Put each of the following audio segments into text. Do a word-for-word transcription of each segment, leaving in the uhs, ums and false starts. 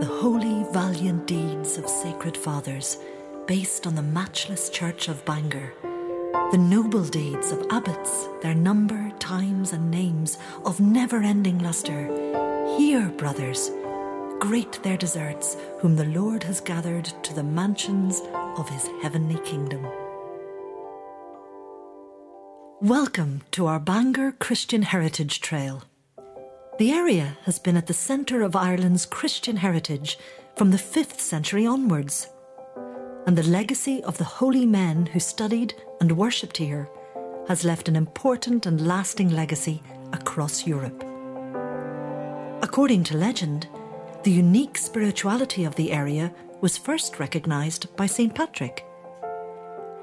the holy, valiant deeds of sacred fathers based on the matchless church of Bangor, the noble deeds of abbots, their number, times and names of never-ending lustre. Hear, brothers, great their deserts, whom the Lord has gathered to the mansions of his heavenly kingdom. Welcome to our Bangor Christian Heritage Trail. The area has been at the centre of Ireland's Christian heritage from the fifth century onwards, and the legacy of the holy men who studied and worshipped here has left an important and lasting legacy across Europe. According to legend, the unique spirituality of the area was first recognised by Saint Patrick.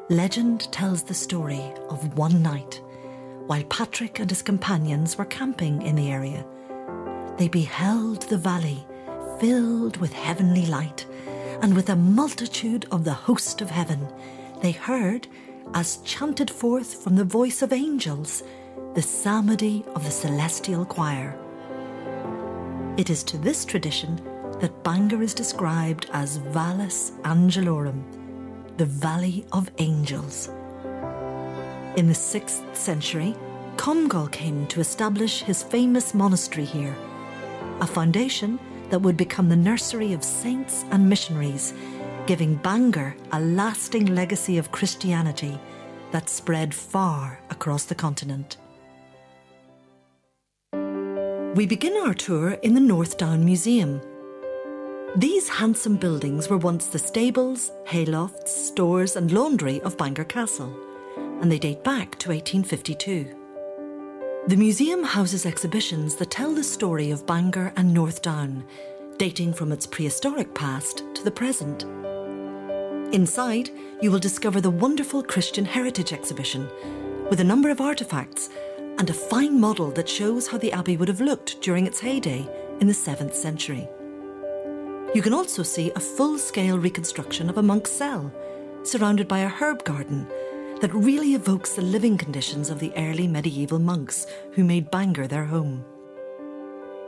Legend tells the story of one night, while Patrick and his companions were camping in the area, they beheld the valley filled with heavenly light, and with a multitude of the host of heaven, they heard, as chanted forth from the voice of angels, the psalmody of the celestial choir. It is to this tradition that Bangor is described as Valles Angelorum, the Valley of Angels. In the sixth century, Comgall came to establish his famous monastery here, a foundation that would become the nursery of saints and missionaries, giving Bangor a lasting legacy of Christianity that spread far across the continent. We begin our tour in the North Down Museum. These handsome buildings were once the stables, haylofts, stores and laundry of Bangor Castle, and they date back to eighteen fifty-two. The museum houses exhibitions that tell the story of Bangor and North Down, dating from its prehistoric past to the present. Inside, you will discover the wonderful Christian Heritage exhibition, with a number of artefacts and a fine model that shows how the abbey would have looked during its heyday in the seventh century. You can also see a full-scale reconstruction of a monk's cell, surrounded by a herb garden that really evokes the living conditions of the early medieval monks who made Bangor their home.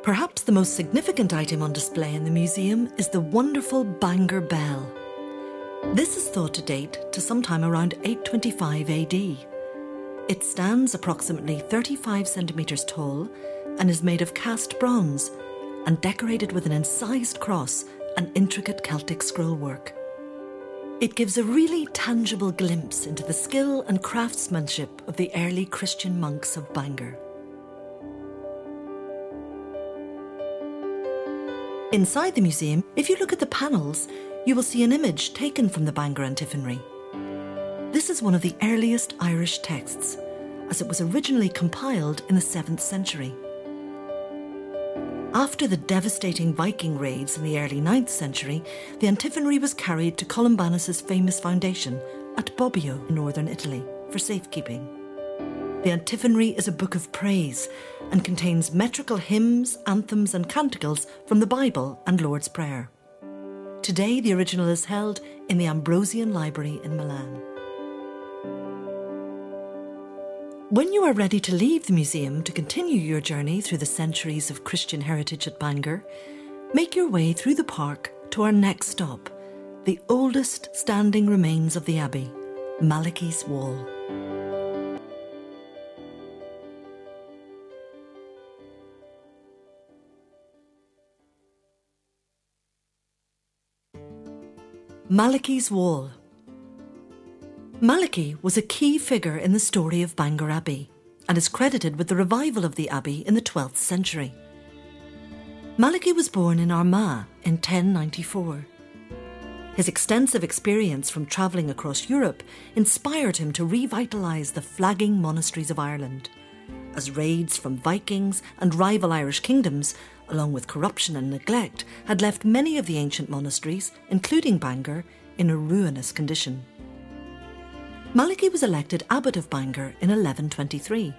Perhaps the most significant item on display in the museum is the wonderful Bangor Bell. This is thought to date to sometime around eight twenty-five A D. It stands approximately thirty-five centimetres tall and is made of cast bronze and decorated with an incised cross and intricate Celtic scrollwork. It gives a really tangible glimpse into the skill and craftsmanship of the early Christian monks of Bangor. Inside the museum, if you look at the panels, you will see an image taken from the Bangor Antiphonary. This is one of the earliest Irish texts, as it was originally compiled in the seventh century. After the devastating Viking raids in the early ninth century, the antiphonary was carried to Columbanus' famous foundation at Bobbio in northern Italy for safekeeping. The antiphonary is a book of praise and contains metrical hymns, anthems and canticles from the Bible and Lord's Prayer. Today the original is held in the Ambrosian Library in Milan. When you are ready to leave the museum to continue your journey through the centuries of Christian heritage at Bangor, make your way through the park to our next stop, the oldest standing remains of the abbey, Malachy's Wall. Malachy's Wall. Malachy was a key figure in the story of Bangor Abbey and is credited with the revival of the abbey in the twelfth century. Malachy was born in Armagh in ten ninety-four. His extensive experience from travelling across Europe inspired him to revitalise the flagging monasteries of Ireland, as raids from Vikings and rival Irish kingdoms, along with corruption and neglect, had left many of the ancient monasteries, including Bangor, in a ruinous condition. Malachy was elected abbot of Bangor in eleven twenty-three,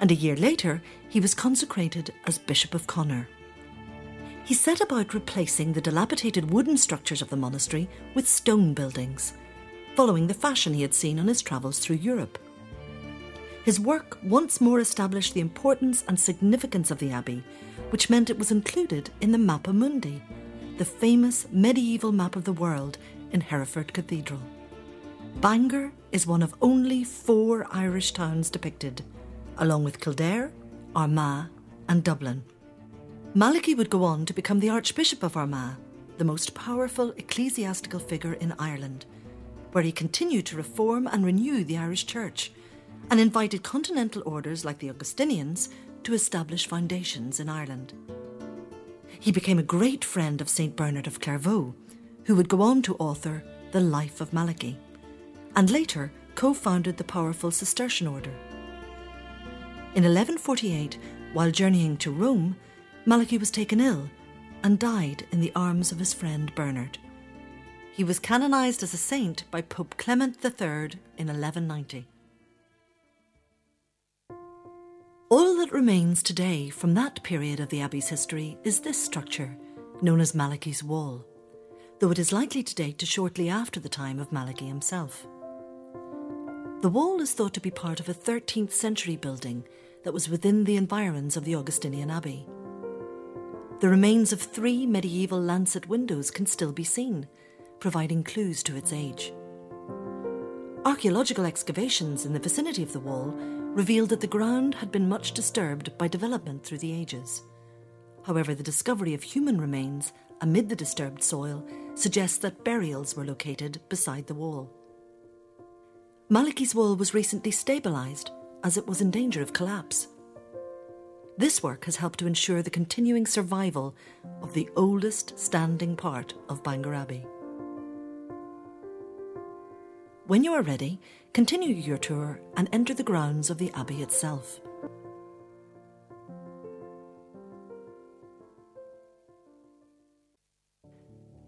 and a year later he was consecrated as Bishop of Connor. He set about replacing the dilapidated wooden structures of the monastery with stone buildings, following the fashion he had seen on his travels through Europe. His work once more established the importance and significance of the abbey, which meant it was included in the Mappa Mundi, the famous medieval map of the world in Hereford Cathedral. Bangor is one of only four Irish towns depicted, along with Kildare, Armagh and Dublin. Malachy would go on to become the Archbishop of Armagh, the most powerful ecclesiastical figure in Ireland, where he continued to reform and renew the Irish Church and invited continental orders like the Augustinians to establish foundations in Ireland. He became a great friend of Saint Bernard of Clairvaux, who would go on to author The Life of Malachy, and later co-founded the powerful Cistercian order. In eleven forty-eight, while journeying to Rome, Malachy was taken ill and died in the arms of his friend Bernard. He was canonised as a saint by Pope Clement the Third in eleven ninety. All that remains today from that period of the Abbey's history is this structure, known as Malachy's Wall, though it is likely to date to shortly after the time of Malachy himself. The wall is thought to be part of a thirteenth century building that was within the environs of the Augustinian Abbey. The remains of three medieval lancet windows can still be seen, providing clues to its age. Archaeological excavations in the vicinity of the wall revealed that the ground had been much disturbed by development through the ages. However, the discovery of human remains amid the disturbed soil suggests that burials were located beside the wall. Malachy's Wall was recently stabilised as it was in danger of collapse. This work has helped to ensure the continuing survival of the oldest standing part of Bangor Abbey. When you are ready, continue your tour and enter the grounds of the Abbey itself.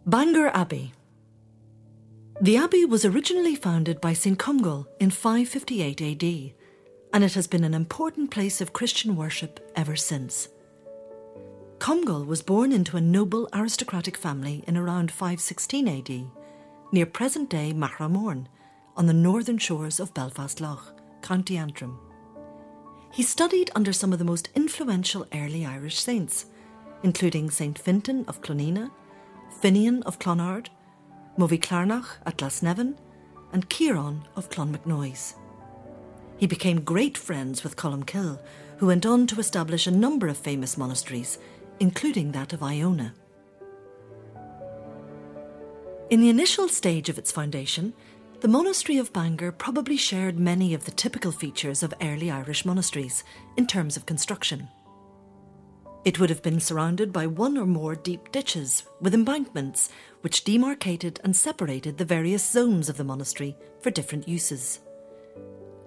Bangor Abbey. The Abbey was originally founded by St Comgall in five fifty-eight A D, and it has been an important place of Christian worship ever since. Comgall was born into a noble aristocratic family in around five sixteen A D, near present-day Maghramorn, on the northern shores of Belfast Lough, County Antrim. He studied under some of the most influential early Irish saints, including St Fintan of Clonena, Finian of Clonard, Movi Clarnach at Glasnevin, and Ciaran of Clonmacnoise. He became great friends with Columcille, who went on to establish a number of famous monasteries, including that of Iona. In the initial stage of its foundation, the monastery of Bangor probably shared many of the typical features of early Irish monasteries in terms of construction. It would have been surrounded by one or more deep ditches with embankments which demarcated and separated the various zones of the monastery for different uses.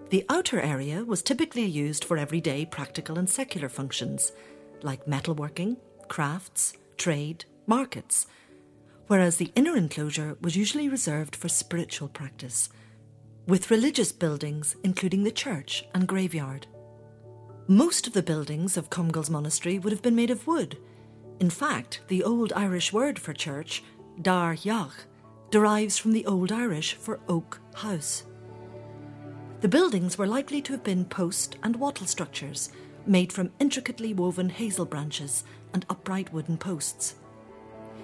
The outer area was typically used for everyday practical and secular functions, like metalworking, crafts, trade, markets, whereas the inner enclosure was usually reserved for spiritual practice, with religious buildings including the church and graveyard. Most of the buildings of Comgall's monastery would have been made of wood. In fact, the old Irish word for church, dar yach, derives from the Old Irish for oak house. The buildings were likely to have been post and wattle structures made from intricately woven hazel branches and upright wooden posts.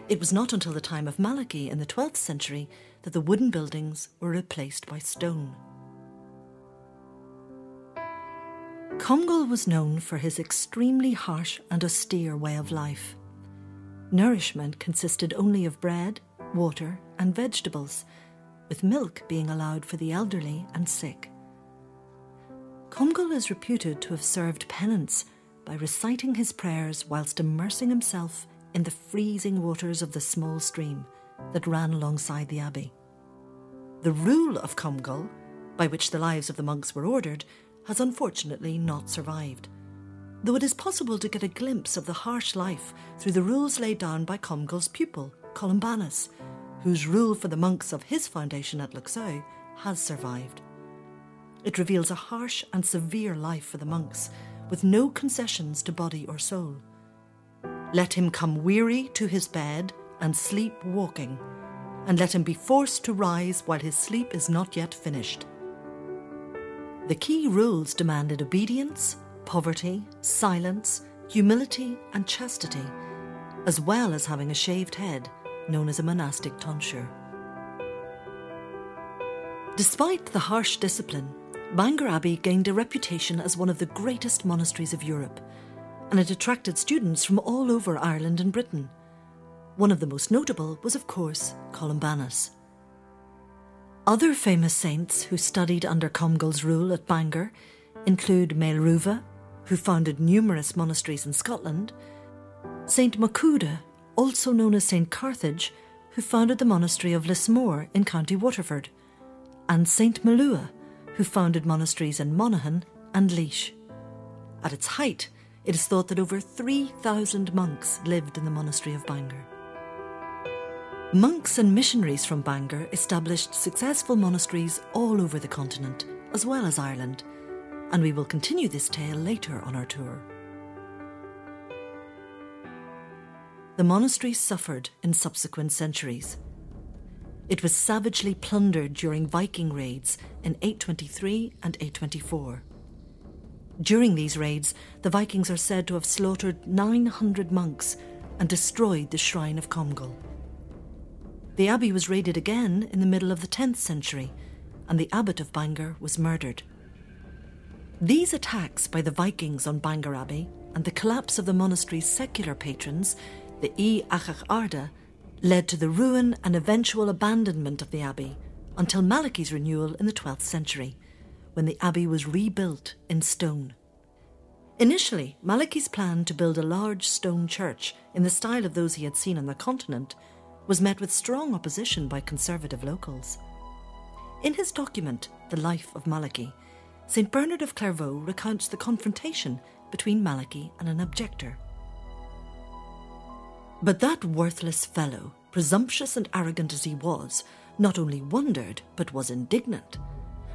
It was not until the time of Malachy in the twelfth century that the wooden buildings were replaced by stone. Comgall was known for his extremely harsh and austere way of life. Nourishment consisted only of bread, water and vegetables, with milk being allowed for the elderly and sick. Comgall is reputed to have served penance by reciting his prayers whilst immersing himself in the freezing waters of the small stream that ran alongside the abbey. The rule of Comgall, by which the lives of the monks were ordered, has unfortunately not survived, though it is possible to get a glimpse of the harsh life through the rules laid down by Comgall's pupil, Columbanus, whose rule for the monks of his foundation at Luxeuil has survived. It reveals a harsh and severe life for the monks, with no concessions to body or soul. Let him come weary to his bed and sleep walking, and let him be forced to rise while his sleep is not yet finished. The key rules demanded obedience, poverty, silence, humility and chastity, as well as having a shaved head known as a monastic tonsure. Despite the harsh discipline, Bangor Abbey gained a reputation as one of the greatest monasteries of Europe, and it attracted students from all over Ireland and Britain. One of the most notable was, of course, Columbanus. Other famous saints who studied under Comgall's rule at Bangor include Maelruva, who founded numerous monasteries in Scotland, Saint Macuda, also known as Saint Carthage, who founded the monastery of Lismore in County Waterford, and Saint Melua, who founded monasteries in Monaghan and Leash. At its height, it is thought that over three thousand monks lived in the monastery of Bangor. Monks and missionaries from Bangor established successful monasteries all over the continent, as well as Ireland, and we will continue this tale later on our tour. The monastery suffered in subsequent centuries. It was savagely plundered during Viking raids in eight twenty-three and eight twenty-four. During these raids, the Vikings are said to have slaughtered nine hundred monks and destroyed the shrine of Comgall. The abbey was raided again in the middle of the tenth century, and the abbot of Bangor was murdered. These attacks by the Vikings on Bangor Abbey and the collapse of the monastery's secular patrons, the I Achach Arda, led to the ruin and eventual abandonment of the abbey until Malachy's renewal in the twelfth century, when the abbey was rebuilt in stone. Initially, Malachy's plan to build a large stone church in the style of those he had seen on the continent was met with strong opposition by conservative locals. In his document, The Life of Malachy, Saint Bernard of Clairvaux recounts the confrontation between Malachy and an objector. But that worthless fellow, presumptuous and arrogant as he was, not only wondered but was indignant,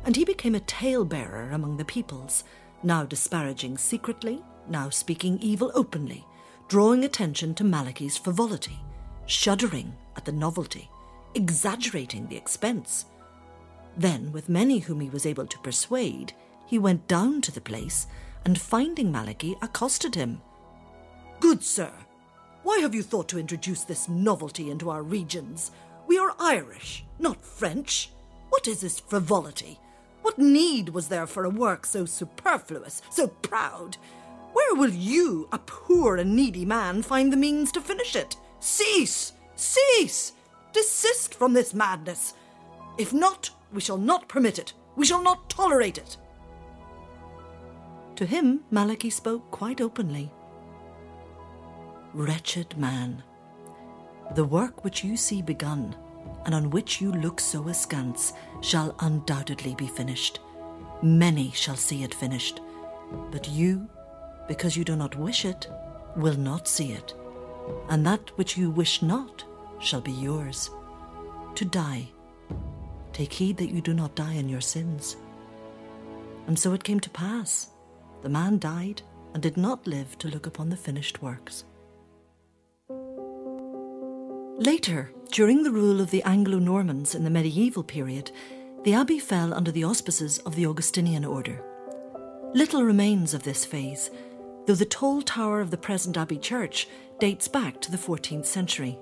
and he became a tale-bearer among the peoples, now disparaging secretly, now speaking evil openly, drawing attention to Malachy's frivolity, shuddering at the novelty, exaggerating the expense. Then, with many whom he was able to persuade, he went down to the place and, finding Malachy, accosted him. "Good sir, why have you thought to introduce this novelty into our regions? We are Irish, not French. What is this frivolity? What need was there for a work so superfluous, so proud? Where will you, a poor and needy man, find the means to finish it? Cease! Cease! Desist from this madness. If not, we shall not permit it. We shall not tolerate it." To him, Malachy spoke quite openly. "Wretched man, the work which you see begun, and on which you look so askance, shall undoubtedly be finished. Many shall see it finished, but you, because you do not wish it, will not see it, and that which you wish not shall be yours. To die, take heed that you do not die in your sins." And so it came to pass. The man died and did not live to look upon the finished works. Later, during the rule of the Anglo-Normans in the medieval period, the abbey fell under the auspices of the Augustinian order. Little remains of this phase, though the tall tower of the present abbey church dates back to the fourteenth century.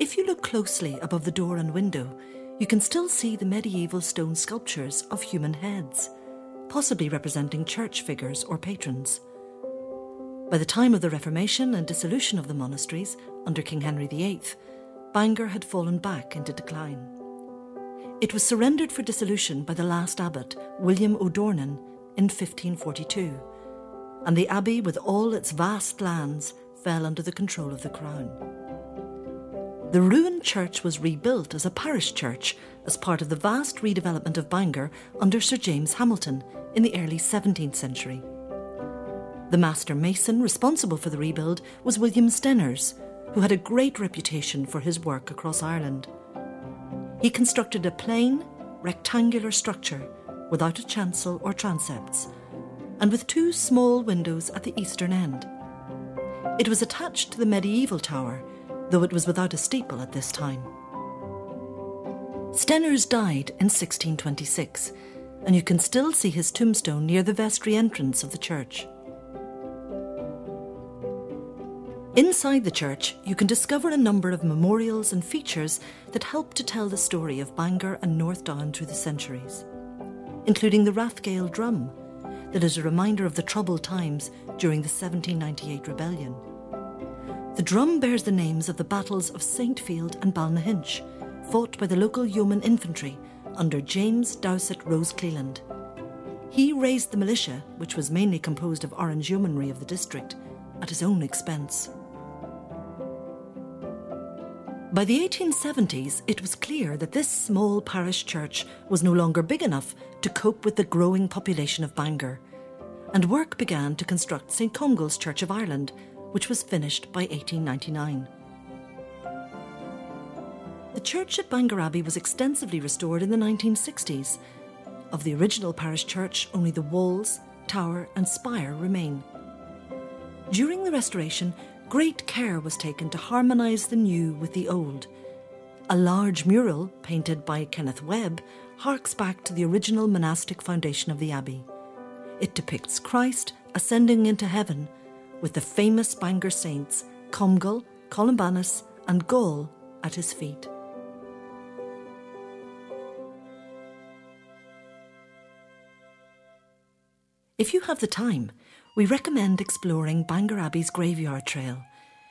If you look closely above the door and window, you can still see the medieval stone sculptures of human heads, possibly representing church figures or patrons. By the time of the Reformation and dissolution of the monasteries, under King Henry the eighth, Bangor had fallen back into decline. It was surrendered for dissolution by the last abbot, William O'Dornan, in fifteen forty-two, and the abbey, with all its vast lands, fell under the control of the Crown. The ruined church was rebuilt as a parish church as part of the vast redevelopment of Bangor under Sir James Hamilton in the early seventeenth century. The master mason responsible for the rebuild was William Steners, who had a great reputation for his work across Ireland. He constructed a plain, rectangular structure without a chancel or transepts, and with two small windows at the eastern end. It was attached to the medieval tower, though it was without a steeple at this time. Steners died in sixteen twenty-six, and you can still see his tombstone near the vestry entrance of the church. Inside the church, you can discover a number of memorials and features that help to tell the story of Bangor and North Down through the centuries, including the Rathgale drum, that is a reminder of the troubled times during the seventeen ninety-eight rebellion. The drum bears the names of the battles of Saintfield and Balnahinch, fought by the local yeoman infantry under James Dowsett Rose Cleland. He raised the militia, which was mainly composed of Orange yeomanry of the district, at his own expense. By the eighteen seventies, it was clear that this small parish church was no longer big enough to cope with the growing population of Bangor, and work began to construct St Comgall's Church of Ireland, which was finished by eighteen ninety-nine. The church at Bangor Abbey was extensively restored in the nineteen sixties. Of the original parish church, only the walls, tower and spire remain. During the restoration, great care was taken to harmonise the new with the old. A large mural, painted by Kenneth Webb, harks back to the original monastic foundation of the abbey. It depicts Christ ascending into heaven with the famous Bangor saints Comgall, Columbanus and Gaul at his feet. If you have the time, we recommend exploring Bangor Abbey's graveyard trail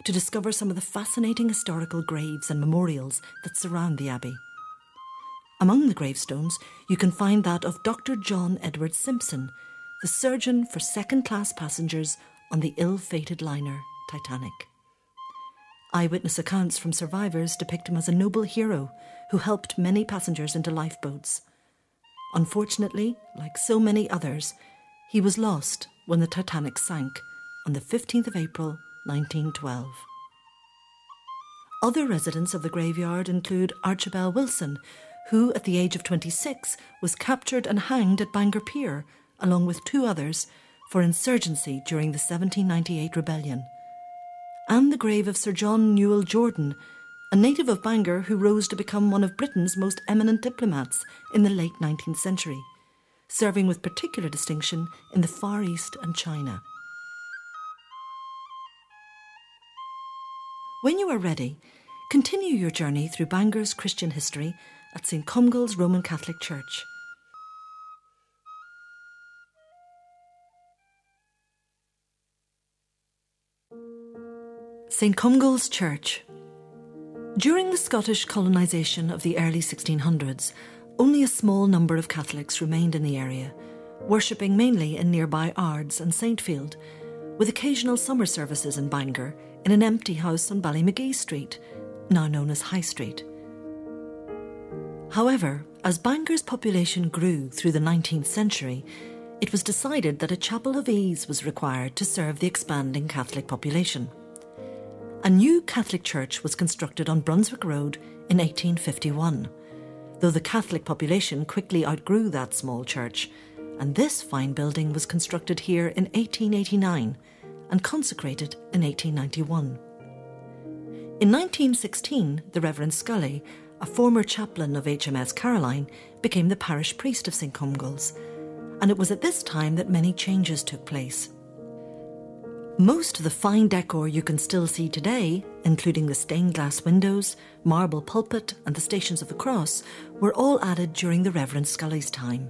to discover some of the fascinating historical graves and memorials that surround the abbey. Among the gravestones, you can find that of Doctor John Edward Simpson, the surgeon for second-class passengers on the ill-fated liner Titanic. Eyewitness accounts from survivors depict him as a noble hero who helped many passengers into lifeboats. Unfortunately, like so many others, he was lost when the Titanic sank on the fifteenth of April nineteen twelve. Other residents of the graveyard include Archibald Wilson, who at the age of twenty-six was captured and hanged at Bangor Pier, along with two others, for insurgency during the seventeen ninety-eight rebellion. And the grave of Sir John Newell Jordan, a native of Bangor who rose to become one of Britain's most eminent diplomats in the late nineteenth century, serving with particular distinction in the Far East and China. When you are ready, continue your journey through Bangor's Christian history at St Comgall's Roman Catholic Church. St Comgall's Church. During the Scottish colonisation of the early sixteen hundreds, only a small number of Catholics remained in the area, worshipping mainly in nearby Ards and Saintfield, with occasional summer services in Bangor in an empty house on Ballymagee Street, now known as High Street. However, as Bangor's population grew through the nineteenth century, it was decided that a chapel of ease was required to serve the expanding Catholic population. A new Catholic church was constructed on Brunswick Road in eighteen fifty-one. Though the Catholic population quickly outgrew that small church, and this fine building was constructed here in eighteen eighty-nine and consecrated in eighteen ninety-one. In nineteen sixteen, the Reverend Scully, a former chaplain of H M S Caroline, became the parish priest of St Comgall's, and it was at this time that many changes took place. Most of the fine decor you can still see today, including the stained glass windows, marble pulpit and the Stations of the Cross, were all added during the Reverend Scully's time.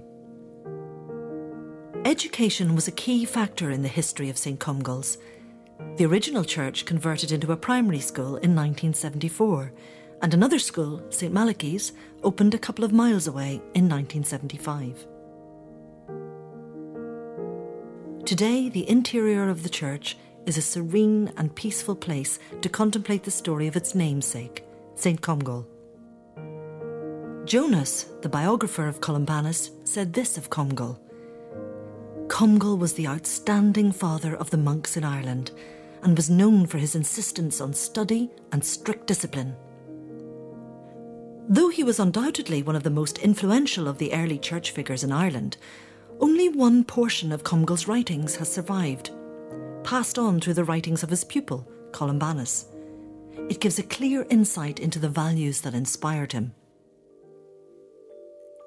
Education was a key factor in the history of St Comgall's. The original church converted into a primary school in nineteen seventy-four, and another school, St Malachy's, opened a couple of miles away in nineteen seventy-five. Today, the interior of the church is a serene and peaceful place to contemplate the story of its namesake, St Comgall. Jonas, the biographer of Columbanus, said this of Comgall: "Comgall was the outstanding father of the monks in Ireland and was known for his insistence on study and strict discipline." Though he was undoubtedly one of the most influential of the early church figures in Ireland, only one portion of Comgall's writings has survived, passed on through the writings of his pupil, Columbanus. It gives a clear insight into the values that inspired him.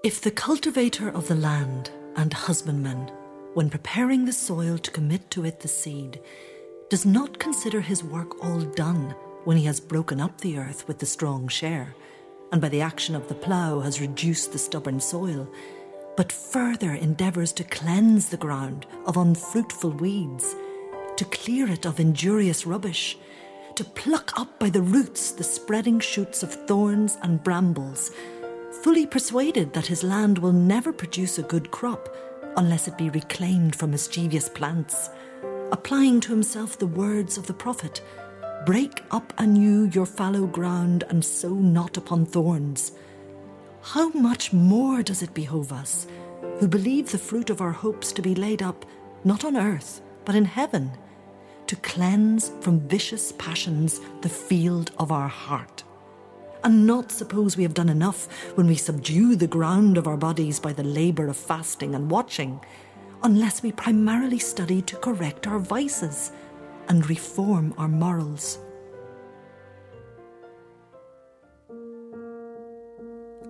"If the cultivator of the land and husbandman, when preparing the soil to commit to it the seed, does not consider his work all done when he has broken up the earth with the strong share, and by the action of the plough has reduced the stubborn soil, but further endeavours to cleanse the ground of unfruitful weeds, to clear it of injurious rubbish, to pluck up by the roots the spreading shoots of thorns and brambles, fully persuaded that his land will never produce a good crop unless it be reclaimed from mischievous plants, applying to himself the words of the prophet, break up anew your fallow ground and sow not upon thorns. How much more does it behove us, who believe the fruit of our hopes to be laid up, not on earth, but in heaven, to cleanse from vicious passions the field of our heart, and not suppose we have done enough when we subdue the ground of our bodies by the labour of fasting and watching, unless we primarily study to correct our vices and reform our morals.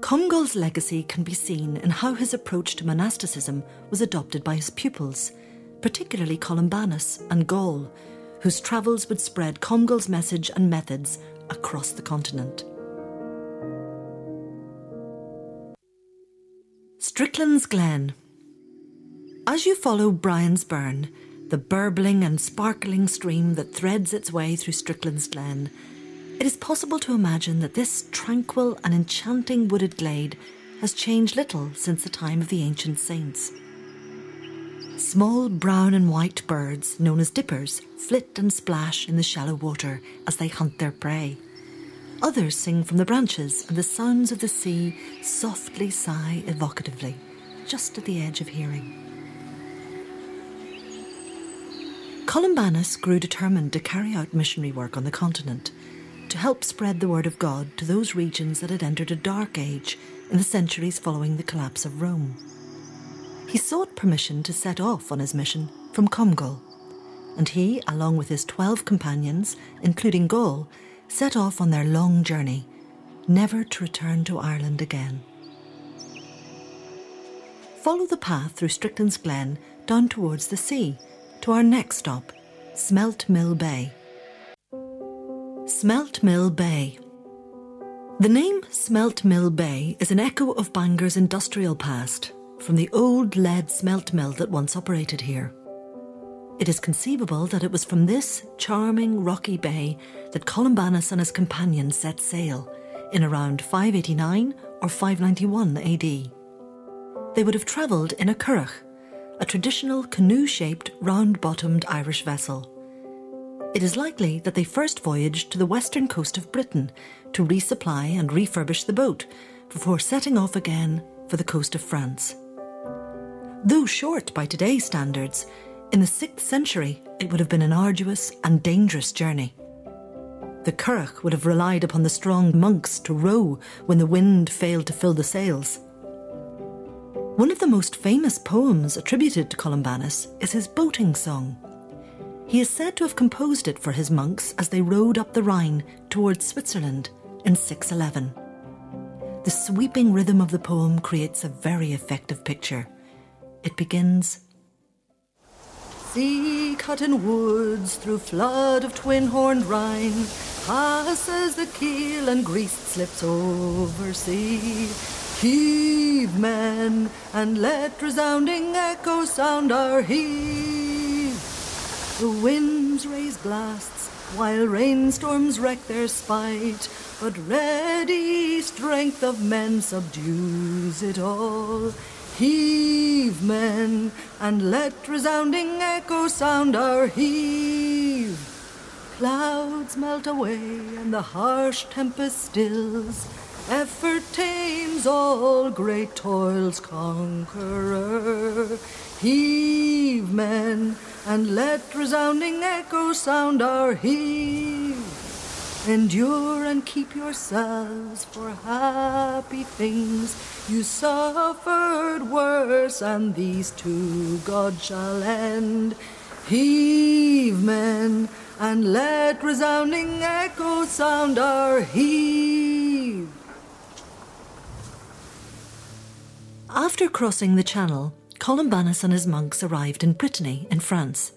Comgall's legacy can be seen in how his approach to monasticism was adopted by his pupils, particularly Columbanus and Gaul, whose travels would spread Comgall's message and methods across the continent. Strickland's Glen. As you follow Brian's Burn, the burbling and sparkling stream that threads its way through Strickland's Glen, it is possible to imagine that this tranquil and enchanting wooded glade has changed little since the time of the ancient saints. Small brown and white birds, known as dippers, flit and splash in the shallow water as they hunt their prey. Others sing from the branches, and the sounds of the sea softly sigh evocatively, just at the edge of hearing. Columbanus grew determined to carry out missionary work on the continent, to help spread the word of God to those regions that had entered a dark age in the centuries following the collapse of Rome. He sought permission to set off on his mission from Comgall, and he, along with his twelve companions, including Gaul, set off on their long journey, never to return to Ireland again. Follow the path through Strickland's Glen down towards the sea, to our next stop, Smelt Mill Bay. Smelt Mill Bay. The name Smelt Mill Bay is an echo of Bangor's industrial past, from the old lead smelt mill that once operated here. It is conceivable that it was from this charming rocky bay that Columbanus and his companions set sail in around five eighty-nine or five ninety-one A D. They would have travelled in a curragh, a traditional canoe-shaped, round-bottomed Irish vessel. It is likely that they first voyaged to the western coast of Britain to resupply and refurbish the boat before setting off again for the coast of France. Though short by today's standards, in the sixth century it would have been an arduous and dangerous journey. The curragh would have relied upon the strong monks to row when the wind failed to fill the sails. One of the most famous poems attributed to Columbanus is his boating song. He is said to have composed it for his monks as they rowed up the Rhine towards Switzerland in six eleven. The sweeping rhythm of the poem creates a very effective picture. It begins, sea cotton woods through flood of twin-horned Rhine, passes the keel and greased slips over sea. Heave, men, and let resounding echo sound our heave. The winds raise blasts, while rainstorms wreak their spite, but ready strength of men subdues it all. Heave, men, and let resounding echo sound our heave. Clouds melt away, and the harsh tempest stills. Effort tames all great toil's conqueror. Heave, men, and let resounding echo sound our heave. Endure and keep yourselves, for happy things you suffered worse, and these too God shall end. Heave, men, and let resounding echo sound our heave. After crossing the Channel, Columbanus and his monks arrived in Brittany in France.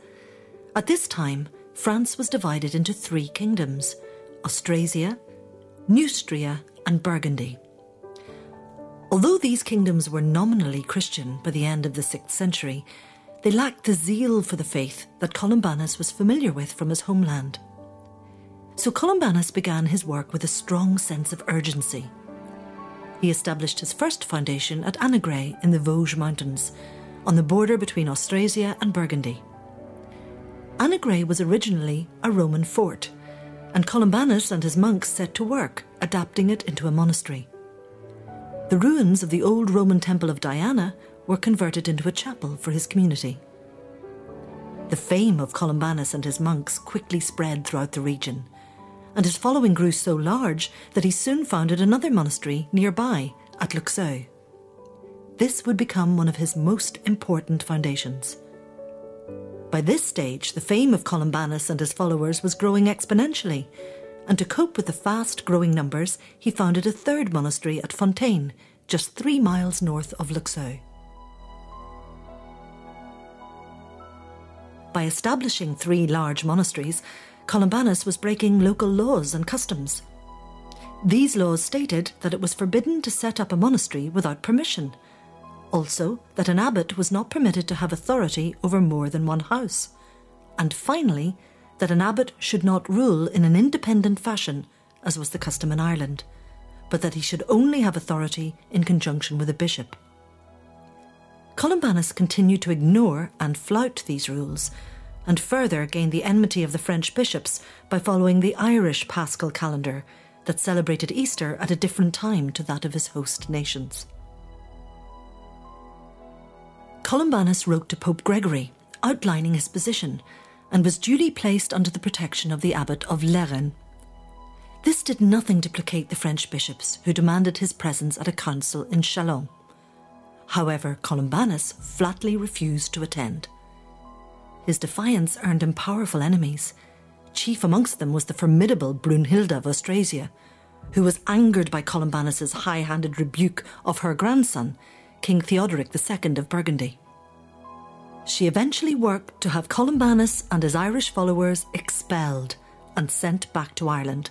At this time, France was divided into three kingdoms, Austrasia, Neustria and Burgundy. Although these kingdoms were nominally Christian by the end of the sixth century, they lacked the zeal for the faith that Columbanus was familiar with from his homeland. So Columbanus began his work with a strong sense of urgency. He established his first foundation at Annegray in the Vosges Mountains, on the border between Austrasia and Burgundy. Annegray was originally a Roman fort, and Columbanus and his monks set to work, adapting it into a monastery. The ruins of the old Roman temple of Diana were converted into a chapel for his community. The fame of Columbanus and his monks quickly spread throughout the region, and his following grew so large that he soon founded another monastery nearby at Luxeuil. This would become one of his most important foundations. By this stage, the fame of Columbanus and his followers was growing exponentially, and to cope with the fast-growing numbers, he founded a third monastery at Fontaine, just three miles north of Luxeuil. By establishing three large monasteries, Columbanus was breaking local laws and customs. These laws stated that it was forbidden to set up a monastery without permission. Also, that an abbot was not permitted to have authority over more than one house. And finally, that an abbot should not rule in an independent fashion, as was the custom in Ireland, but that he should only have authority in conjunction with a bishop. Columbanus continued to ignore and flout these rules, and further gained the enmity of the French bishops by following the Irish Paschal calendar that celebrated Easter at a different time to that of his host nations. Columbanus wrote to Pope Gregory, outlining his position, and was duly placed under the protection of the abbot of Lérins. This did nothing to placate the French bishops, who demanded his presence at a council in Châlons. However, Columbanus flatly refused to attend. His defiance earned him powerful enemies. Chief amongst them was the formidable Brunhilda of Austrasia, who was angered by Columbanus's high-handed rebuke of her grandson, King Theodoric the Second of Burgundy. She eventually worked to have Columbanus and his Irish followers expelled and sent back to Ireland.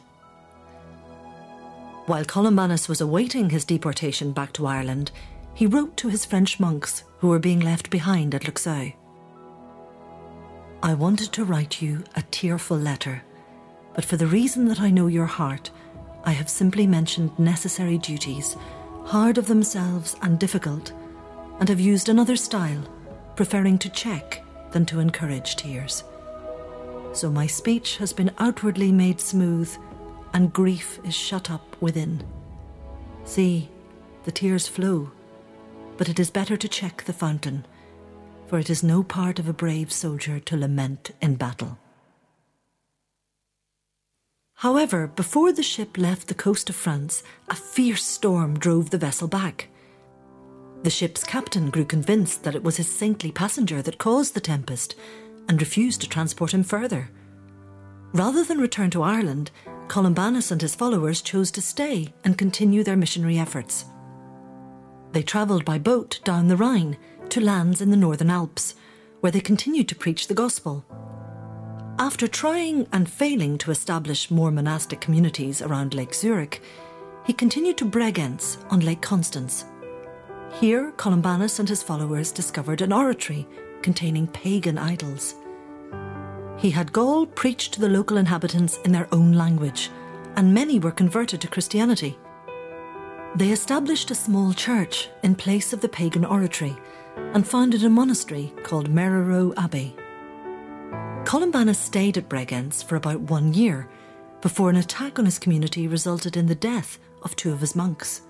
While Columbanus was awaiting his deportation back to Ireland, he wrote to his French monks who were being left behind at Luxeuil. I wanted to write you a tearful letter, but for the reason that I know your heart, I have simply mentioned necessary duties, hard of themselves and difficult, and have used another style, preferring to check than to encourage tears. So my speech has been outwardly made smooth, and grief is shut up within. See, the tears flow, but it is better to check the fountain, for it is no part of a brave soldier to lament in battle. However, before the ship left the coast of France, a fierce storm drove the vessel back. The ship's captain grew convinced that it was his saintly passenger that caused the tempest and refused to transport him further. Rather than return to Ireland, Columbanus and his followers chose to stay and continue their missionary efforts. They travelled by boat down the Rhine to lands in the Northern Alps, where they continued to preach the gospel. After trying and failing to establish more monastic communities around Lake Zurich, he continued to Bregenz on Lake Constance. Here, Columbanus and his followers discovered an oratory containing pagan idols. He had Gaul preach to the local inhabitants in their own language, and many were converted to Christianity. They established a small church in place of the pagan oratory and founded a monastery called Merero Abbey. Columbanus stayed at Bregenz for about one year before an attack on his community resulted in the death of two of his monks.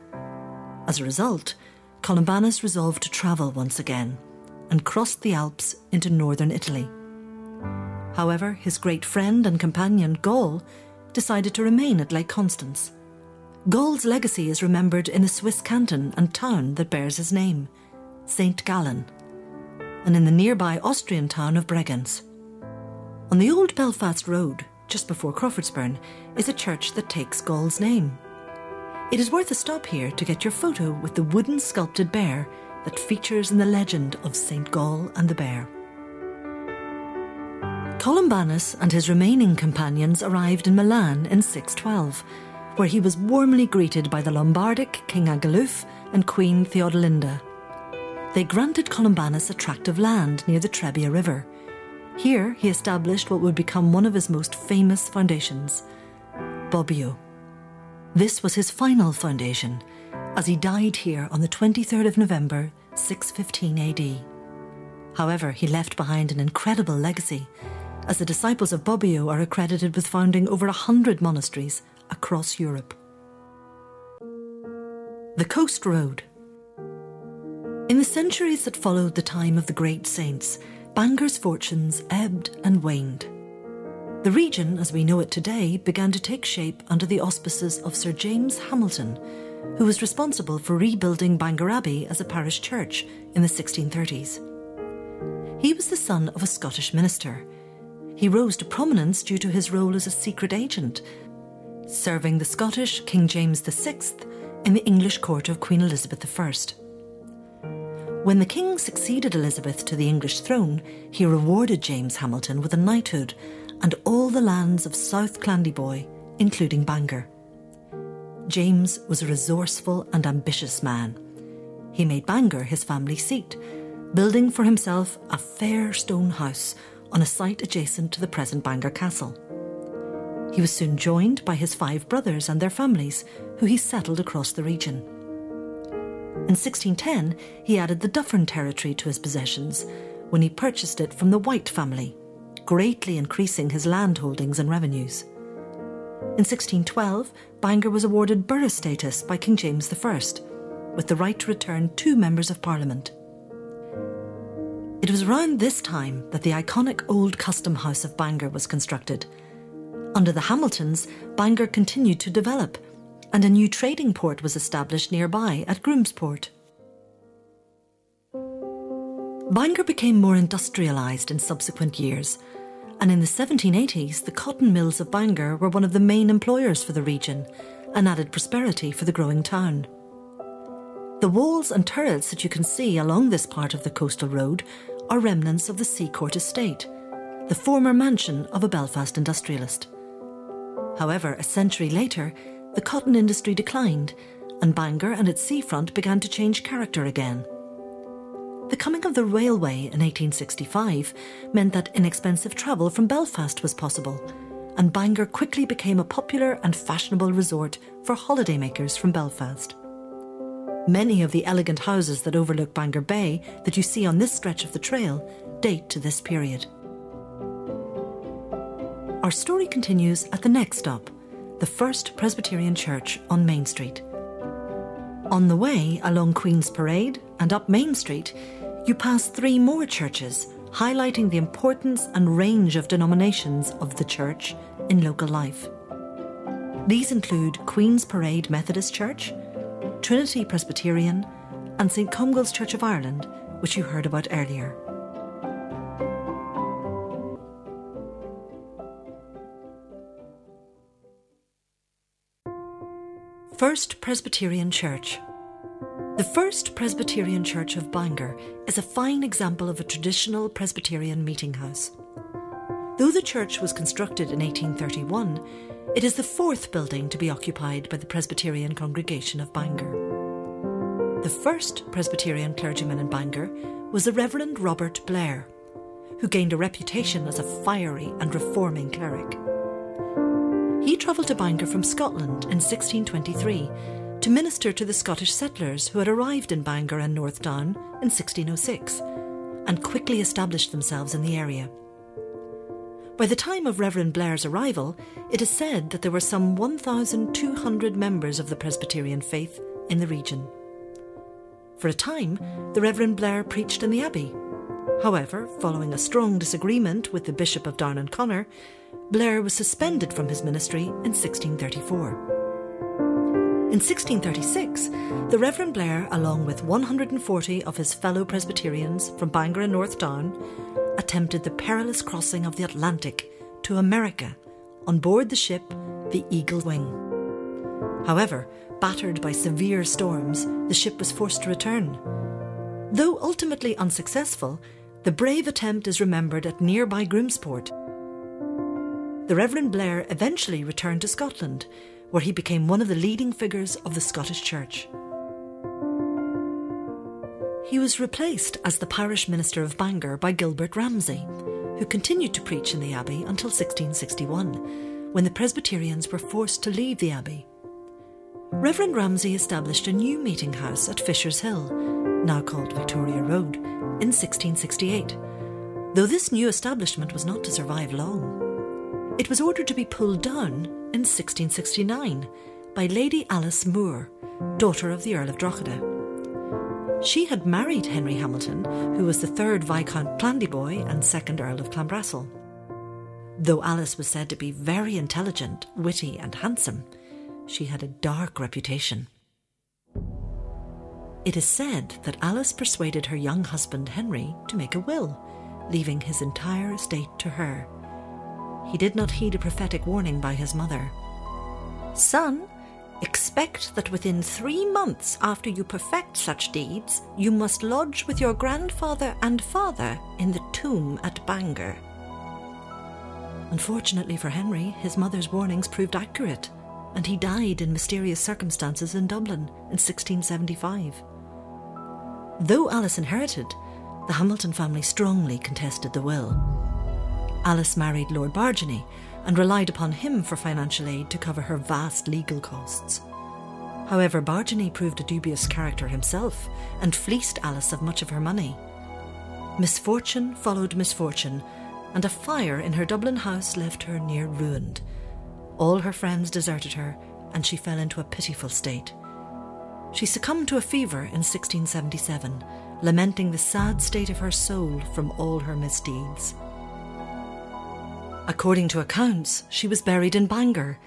As a result, Columbanus resolved to travel once again and crossed the Alps into northern Italy. However, his great friend and companion Gaul decided to remain at Lake Constance. Gaul's legacy is remembered in the Swiss canton and town that bears his name, Saint Gallen, and in the nearby Austrian town of Bregenz. On the old Belfast Road, just before Crawfordsburn, is a church that takes Gaul's name. It is worth a stop here to get your photo with the wooden sculpted bear that features in the legend of Saint Gall and the Bear. Columbanus and his remaining companions arrived in Milan in six twelve, where he was warmly greeted by the Lombardic King Agilulf and Queen Theodelinda. They granted Columbanus a tract of land near the Trebia River. Here he established what would become one of his most famous foundations, Bobbio. This was his final foundation, as he died here on the twenty-third of November, six fifteen A D. However, he left behind an incredible legacy, as the disciples of Bobbio are accredited with founding over a hundred monasteries across Europe. The Coast Road. In the centuries that followed the time of the great saints, Bangor's fortunes ebbed and waned. The region, as we know it today, began to take shape under the auspices of Sir James Hamilton, who was responsible for rebuilding Bangor Abbey as a parish church in the sixteen thirties. He was the son of a Scottish minister. He rose to prominence due to his role as a secret agent, serving the Scottish King James the sixth in the English court of Queen Elizabeth the first. When the king succeeded Elizabeth to the English throne, he rewarded James Hamilton with a knighthood and all the lands of South Clandeboy, including Bangor. James was a resourceful and ambitious man. He made Bangor his family seat, building for himself a fair stone house on a site adjacent to the present Bangor Castle. He was soon joined by his five brothers and their families, who he settled across the region. In sixteen ten, he added the Dufferin territory to his possessions when he purchased it from the White family, greatly increasing his land holdings and revenues. In sixteen twelve, Bangor was awarded borough status by King James the first, with the right to return two members of Parliament. It was around this time that the iconic old custom house of Bangor was constructed. Under the Hamiltons, Bangor continued to develop, and a new trading port was established nearby at Groomsport. Bangor became more industrialised in subsequent years, and in the seventeen eighties, the cotton mills of Bangor were one of the main employers for the region and added prosperity for the growing town. The walls and turrets that you can see along this part of the coastal road are remnants of the Seacourt estate, the former mansion of a Belfast industrialist. However, a century later, the cotton industry declined, and Bangor and its seafront began to change character again. The coming of the railway in eighteen sixty-five meant that inexpensive travel from Belfast was possible, and Bangor quickly became a popular and fashionable resort for holidaymakers from Belfast. Many of the elegant houses that overlook Bangor Bay that you see on this stretch of the trail date to this period. Our story continues at the next stop, the First Presbyterian Church on Main Street. On the way along Queen's Parade and up Main Street, you pass three more churches, highlighting the importance and range of denominations of the church in local life. These include Queen's Parade Methodist Church, Trinity Presbyterian, and St Comgall's Church of Ireland, which you heard about earlier. First Presbyterian Church. The First Presbyterian Church of Bangor is a fine example of a traditional Presbyterian meeting house. Though the church was constructed in eighteen thirty-one, it is the fourth building to be occupied by the Presbyterian congregation of Bangor. The first Presbyterian clergyman in Bangor was the Reverend Robert Blair, who gained a reputation as a fiery and reforming cleric. He travelled to Bangor from Scotland in sixteen twenty-three to minister to the Scottish settlers who had arrived in Bangor and North Down in sixteen oh six and quickly established themselves in the area. By the time of Reverend Blair's arrival, it is said that there were some one thousand two hundred members of the Presbyterian faith in the region. For a time, the Reverend Blair preached in the Abbey. However, following a strong disagreement with the Bishop of Down and Connor, Blair was suspended from his ministry in sixteen thirty-four. In sixteen thirty-six, the Reverend Blair, along with one hundred forty of his fellow Presbyterians from Bangor and North Down, attempted the perilous crossing of the Atlantic to America on board the ship the Eagle Wing. However, battered by severe storms, the ship was forced to return. Though ultimately unsuccessful, the brave attempt is remembered at nearby Groomsport, The Reverend Blair eventually returned to Scotland, where he became one of the leading figures of the Scottish Church. He was replaced as the parish minister of Bangor by Gilbert Ramsay, who continued to preach in the abbey until sixteen sixty-one, when the Presbyterians were forced to leave the abbey. Reverend Ramsay established a new meeting house at Fisher's Hill, now called Victoria Road, in sixteen sixty-eight, though this new establishment was not to survive long. It was ordered to be pulled down in sixteen sixty-nine by Lady Alice Moore, daughter of the Earl of Drogheda. She had married Henry Hamilton, who was the third Viscount Clandeboy and second Earl of Clanbrassil. Though Alice was said to be very intelligent, witty and handsome, she had a dark reputation. It is said that Alice persuaded her young husband Henry to make a will, leaving his entire estate to her. He did not heed a prophetic warning by his mother. "Son, expect that within three months after you perfect such deeds, you must lodge with your grandfather and father in the tomb at Bangor." Unfortunately for Henry, his mother's warnings proved accurate, and he died in mysterious circumstances in Dublin in sixteen seventy-five. Though Alice inherited, the Hamilton family strongly contested the will. Alice married Lord Bargany and relied upon him for financial aid to cover her vast legal costs. However, Bargany proved a dubious character himself and fleeced Alice of much of her money. Misfortune followed misfortune, and a fire in her Dublin house left her near ruined. All her friends deserted her, and she fell into a pitiful state. She succumbed to a fever in sixteen seventy-seven, lamenting the sad state of her soul from all her misdeeds. According to accounts, she was buried in Bangor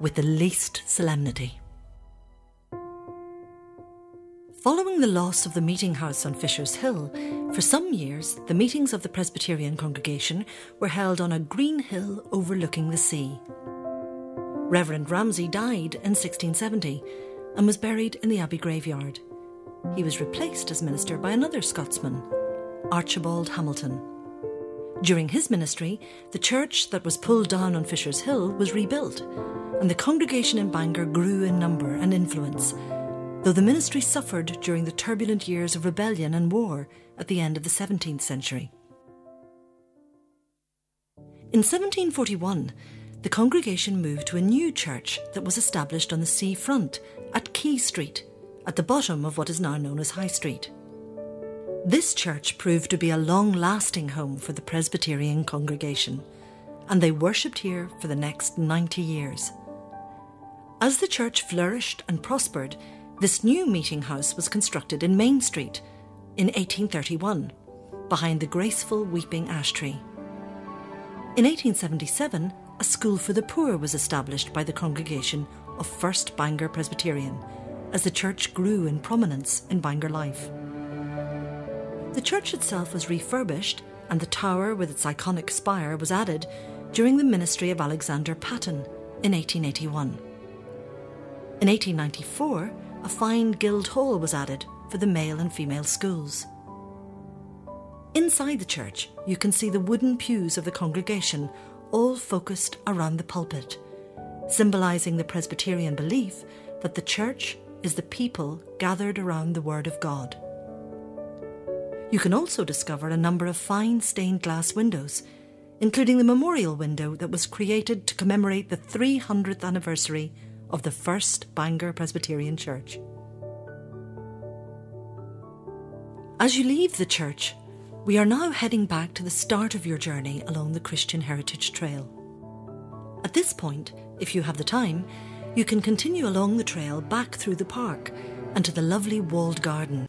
with the least solemnity. Following the loss of the meeting house on Fisher's Hill, for some years the meetings of the Presbyterian congregation were held on a green hill overlooking the sea. Reverend Ramsay died in sixteen seventy and was buried in the abbey graveyard. He was replaced as minister by another Scotsman, Archibald Hamilton. During his ministry, the church that was pulled down on Fisher's Hill was rebuilt, and the congregation in Bangor grew in number and influence, though the ministry suffered during the turbulent years of rebellion and war at the end of the seventeenth century. In seventeen forty-one, the congregation moved to a new church that was established on the sea front at Quay Street, at the bottom of what is now known as High Street. This church proved to be a long-lasting home for the Presbyterian congregation, and they worshipped here for the next ninety years. As the church flourished and prospered, this new meeting house was constructed in Main Street in eighteen thirty-one, behind the graceful weeping ash tree. In eighteen seventy-seven, a school for the poor was established by the congregation of First Bangor Presbyterian, as the church grew in prominence in Bangor life. The church itself was refurbished, and the tower with its iconic spire was added during the ministry of Alexander Patton in eighteen eighty-one. In eighteen ninety-four, a fine guild hall was added for the male and female schools. Inside the church, you can see the wooden pews of the congregation, all focused around the pulpit, symbolising the Presbyterian belief that the church is the people gathered around the Word of God. You can also discover a number of fine stained glass windows, including the memorial window that was created to commemorate the three hundredth anniversary of the First Bangor Presbyterian Church. As you leave the church, we are now heading back to the start of your journey along the Christian Heritage Trail. At this point, if you have the time, you can continue along the trail back through the park and to the lovely walled garden.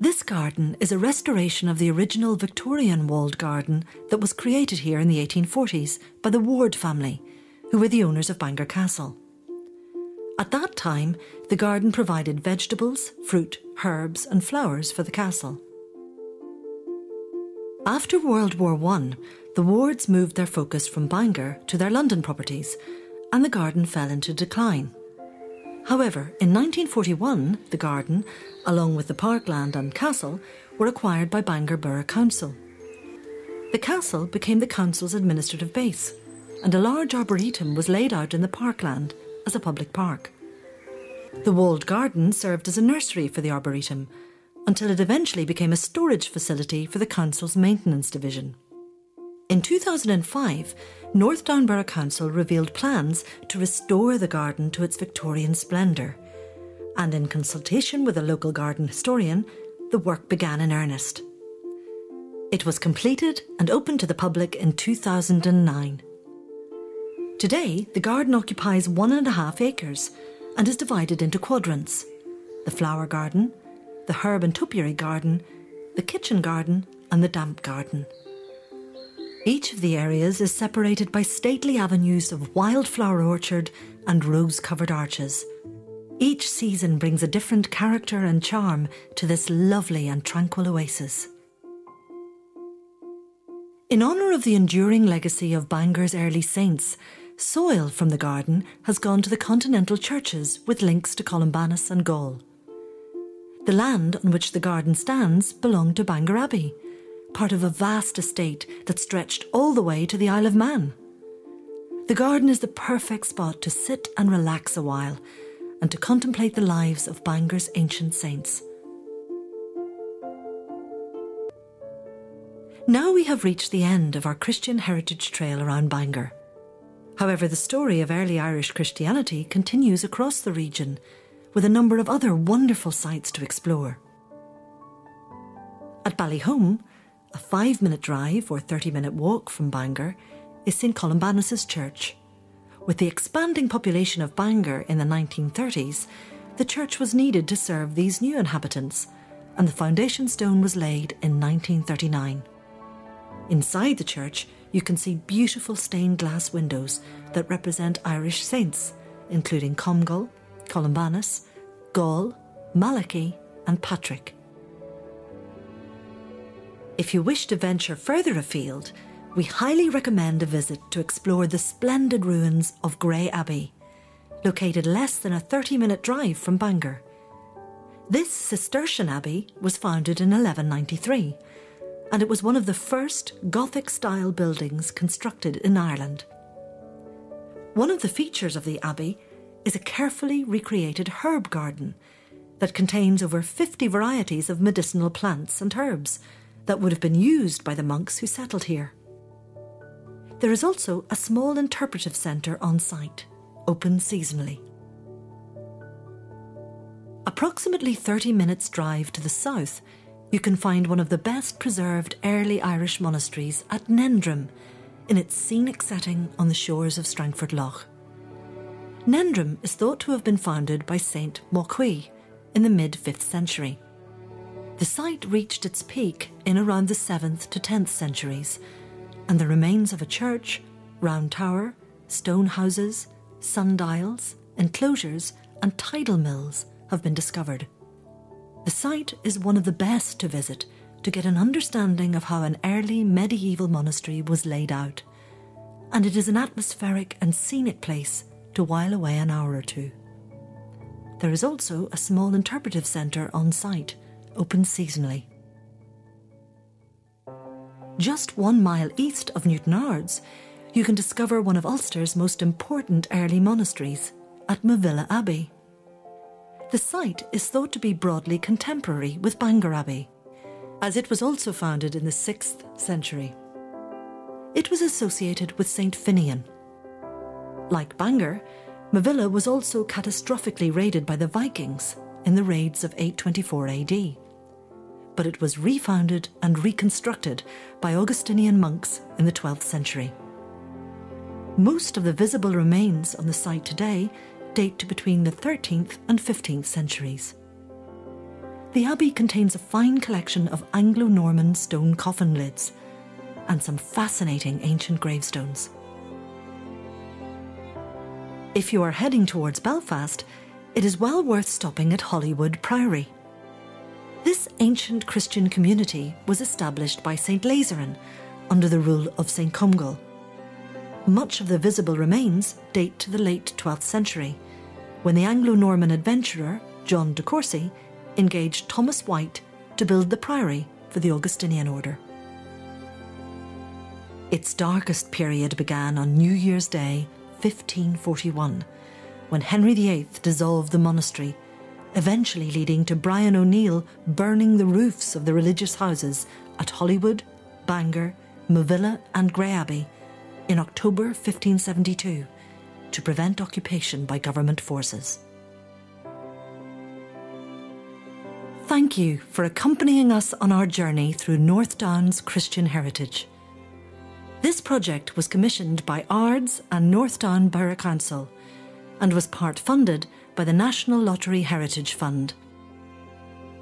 This garden is a restoration of the original Victorian walled garden that was created here in the eighteen forties by the Ward family, who were the owners of Bangor Castle. At that time, the garden provided vegetables, fruit, herbs and flowers for the castle. After World War One, the Wards moved their focus from Bangor to their London properties, and the garden fell into decline. However, in nineteen forty-one, the garden, along with the parkland and castle, were acquired by Bangor Borough Council. The castle became the council's administrative base, and a large arboretum was laid out in the parkland as a public park. The walled garden served as a nursery for the arboretum, until it eventually became a storage facility for the council's maintenance division. In two thousand five, North Down Borough Council revealed plans to restore the garden to its Victorian splendour, and in consultation with a local garden historian, the work began in earnest. It was completed and opened to the public in two thousand nine. Today, the garden occupies one and a half acres and is divided into quadrants: the flower garden, the herb and topiary garden, the kitchen garden and the damp garden. Each of the areas is separated by stately avenues of wildflower orchard and rose-covered arches. Each season brings a different character and charm to this lovely and tranquil oasis. In honour of the enduring legacy of Bangor's early saints, soil from the garden has gone to the continental churches with links to Columbanus and Gaul. The land on which the garden stands belonged to Bangor Abbey, part of a vast estate that stretched all the way to the Isle of Man. The garden is the perfect spot to sit and relax a while and to contemplate the lives of Bangor's ancient saints. Now we have reached the end of our Christian heritage trail around Bangor. However, the story of early Irish Christianity continues across the region, with a number of other wonderful sights to explore. At Ballyhome, a five-minute drive or thirty-minute walk from Bangor, is St Columbanus's Church. With the expanding population of Bangor in the nineteen thirties, the church was needed to serve these new inhabitants, and the foundation stone was laid in nineteen thirty-nine. Inside the church, you can see beautiful stained glass windows that represent Irish saints, including Comgall, Columbanus, Gaul, Malachy and Patrick. If you wish to venture further afield, we highly recommend a visit to explore the splendid ruins of Grey Abbey, located less than a thirty-minute drive from Bangor. This Cistercian abbey was founded in eleven ninety-three, and it was one of the first Gothic-style buildings constructed in Ireland. One of the features of the abbey is a carefully recreated herb garden that contains over fifty varieties of medicinal plants and herbs that would have been used by the monks who settled here. There is also a small interpretive centre on site, open seasonally. Approximately thirty minutes drive to the south, you can find one of the best preserved early Irish monasteries at Nendrum, in its scenic setting on the shores of Strangford Loch. Nendrum is thought to have been founded by Saint Malachy in the mid-fifth century. The site reached its peak in around the seventh to tenth centuries, and the remains of a church, round tower, stone houses, sundials, enclosures and tidal mills have been discovered. The site is one of the best to visit to get an understanding of how an early medieval monastery was laid out, and it is an atmospheric and scenic place to while away an hour or two. There is also a small interpretive centre on site, open seasonally. Just one mile east of Newtownards, you can discover one of Ulster's most important early monasteries, at Mavilla Abbey. The site is thought to be broadly contemporary with Bangor Abbey, as it was also founded in the sixth century. It was associated with Saint Finian. Like Bangor, Mavilla was also catastrophically raided by the Vikings in the raids of eight twenty-four A D, but it was refounded and reconstructed by Augustinian monks in the twelfth century. Most of the visible remains on the site today date to between the thirteenth and fifteenth centuries. The abbey contains a fine collection of Anglo-Norman stone coffin lids and some fascinating ancient gravestones. If you are heading towards Belfast, it is well worth stopping at Holywood Priory. This ancient Christian community was established by Saint Lazarin under the rule of St Comgall. Much of the visible remains date to the late twelfth century, when the Anglo-Norman adventurer John de Courcy engaged Thomas White to build the priory for the Augustinian order. Its darkest period began on New Year's Day, fifteen forty-one, when Henry the Eighth dissolved the monastery, eventually leading to Brian O'Neill burning the roofs of the religious houses at Holywood, Bangor, Movilla and Grey Abbey in October fifteen seventy-two to prevent occupation by government forces. Thank you for accompanying us on our journey through North Down's Christian heritage. This project was commissioned by Ards and North Down Borough Council and was part-funded by the National Lottery Heritage Fund.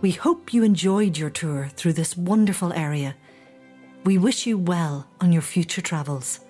We hope you enjoyed your tour through this wonderful area. We wish you well on your future travels.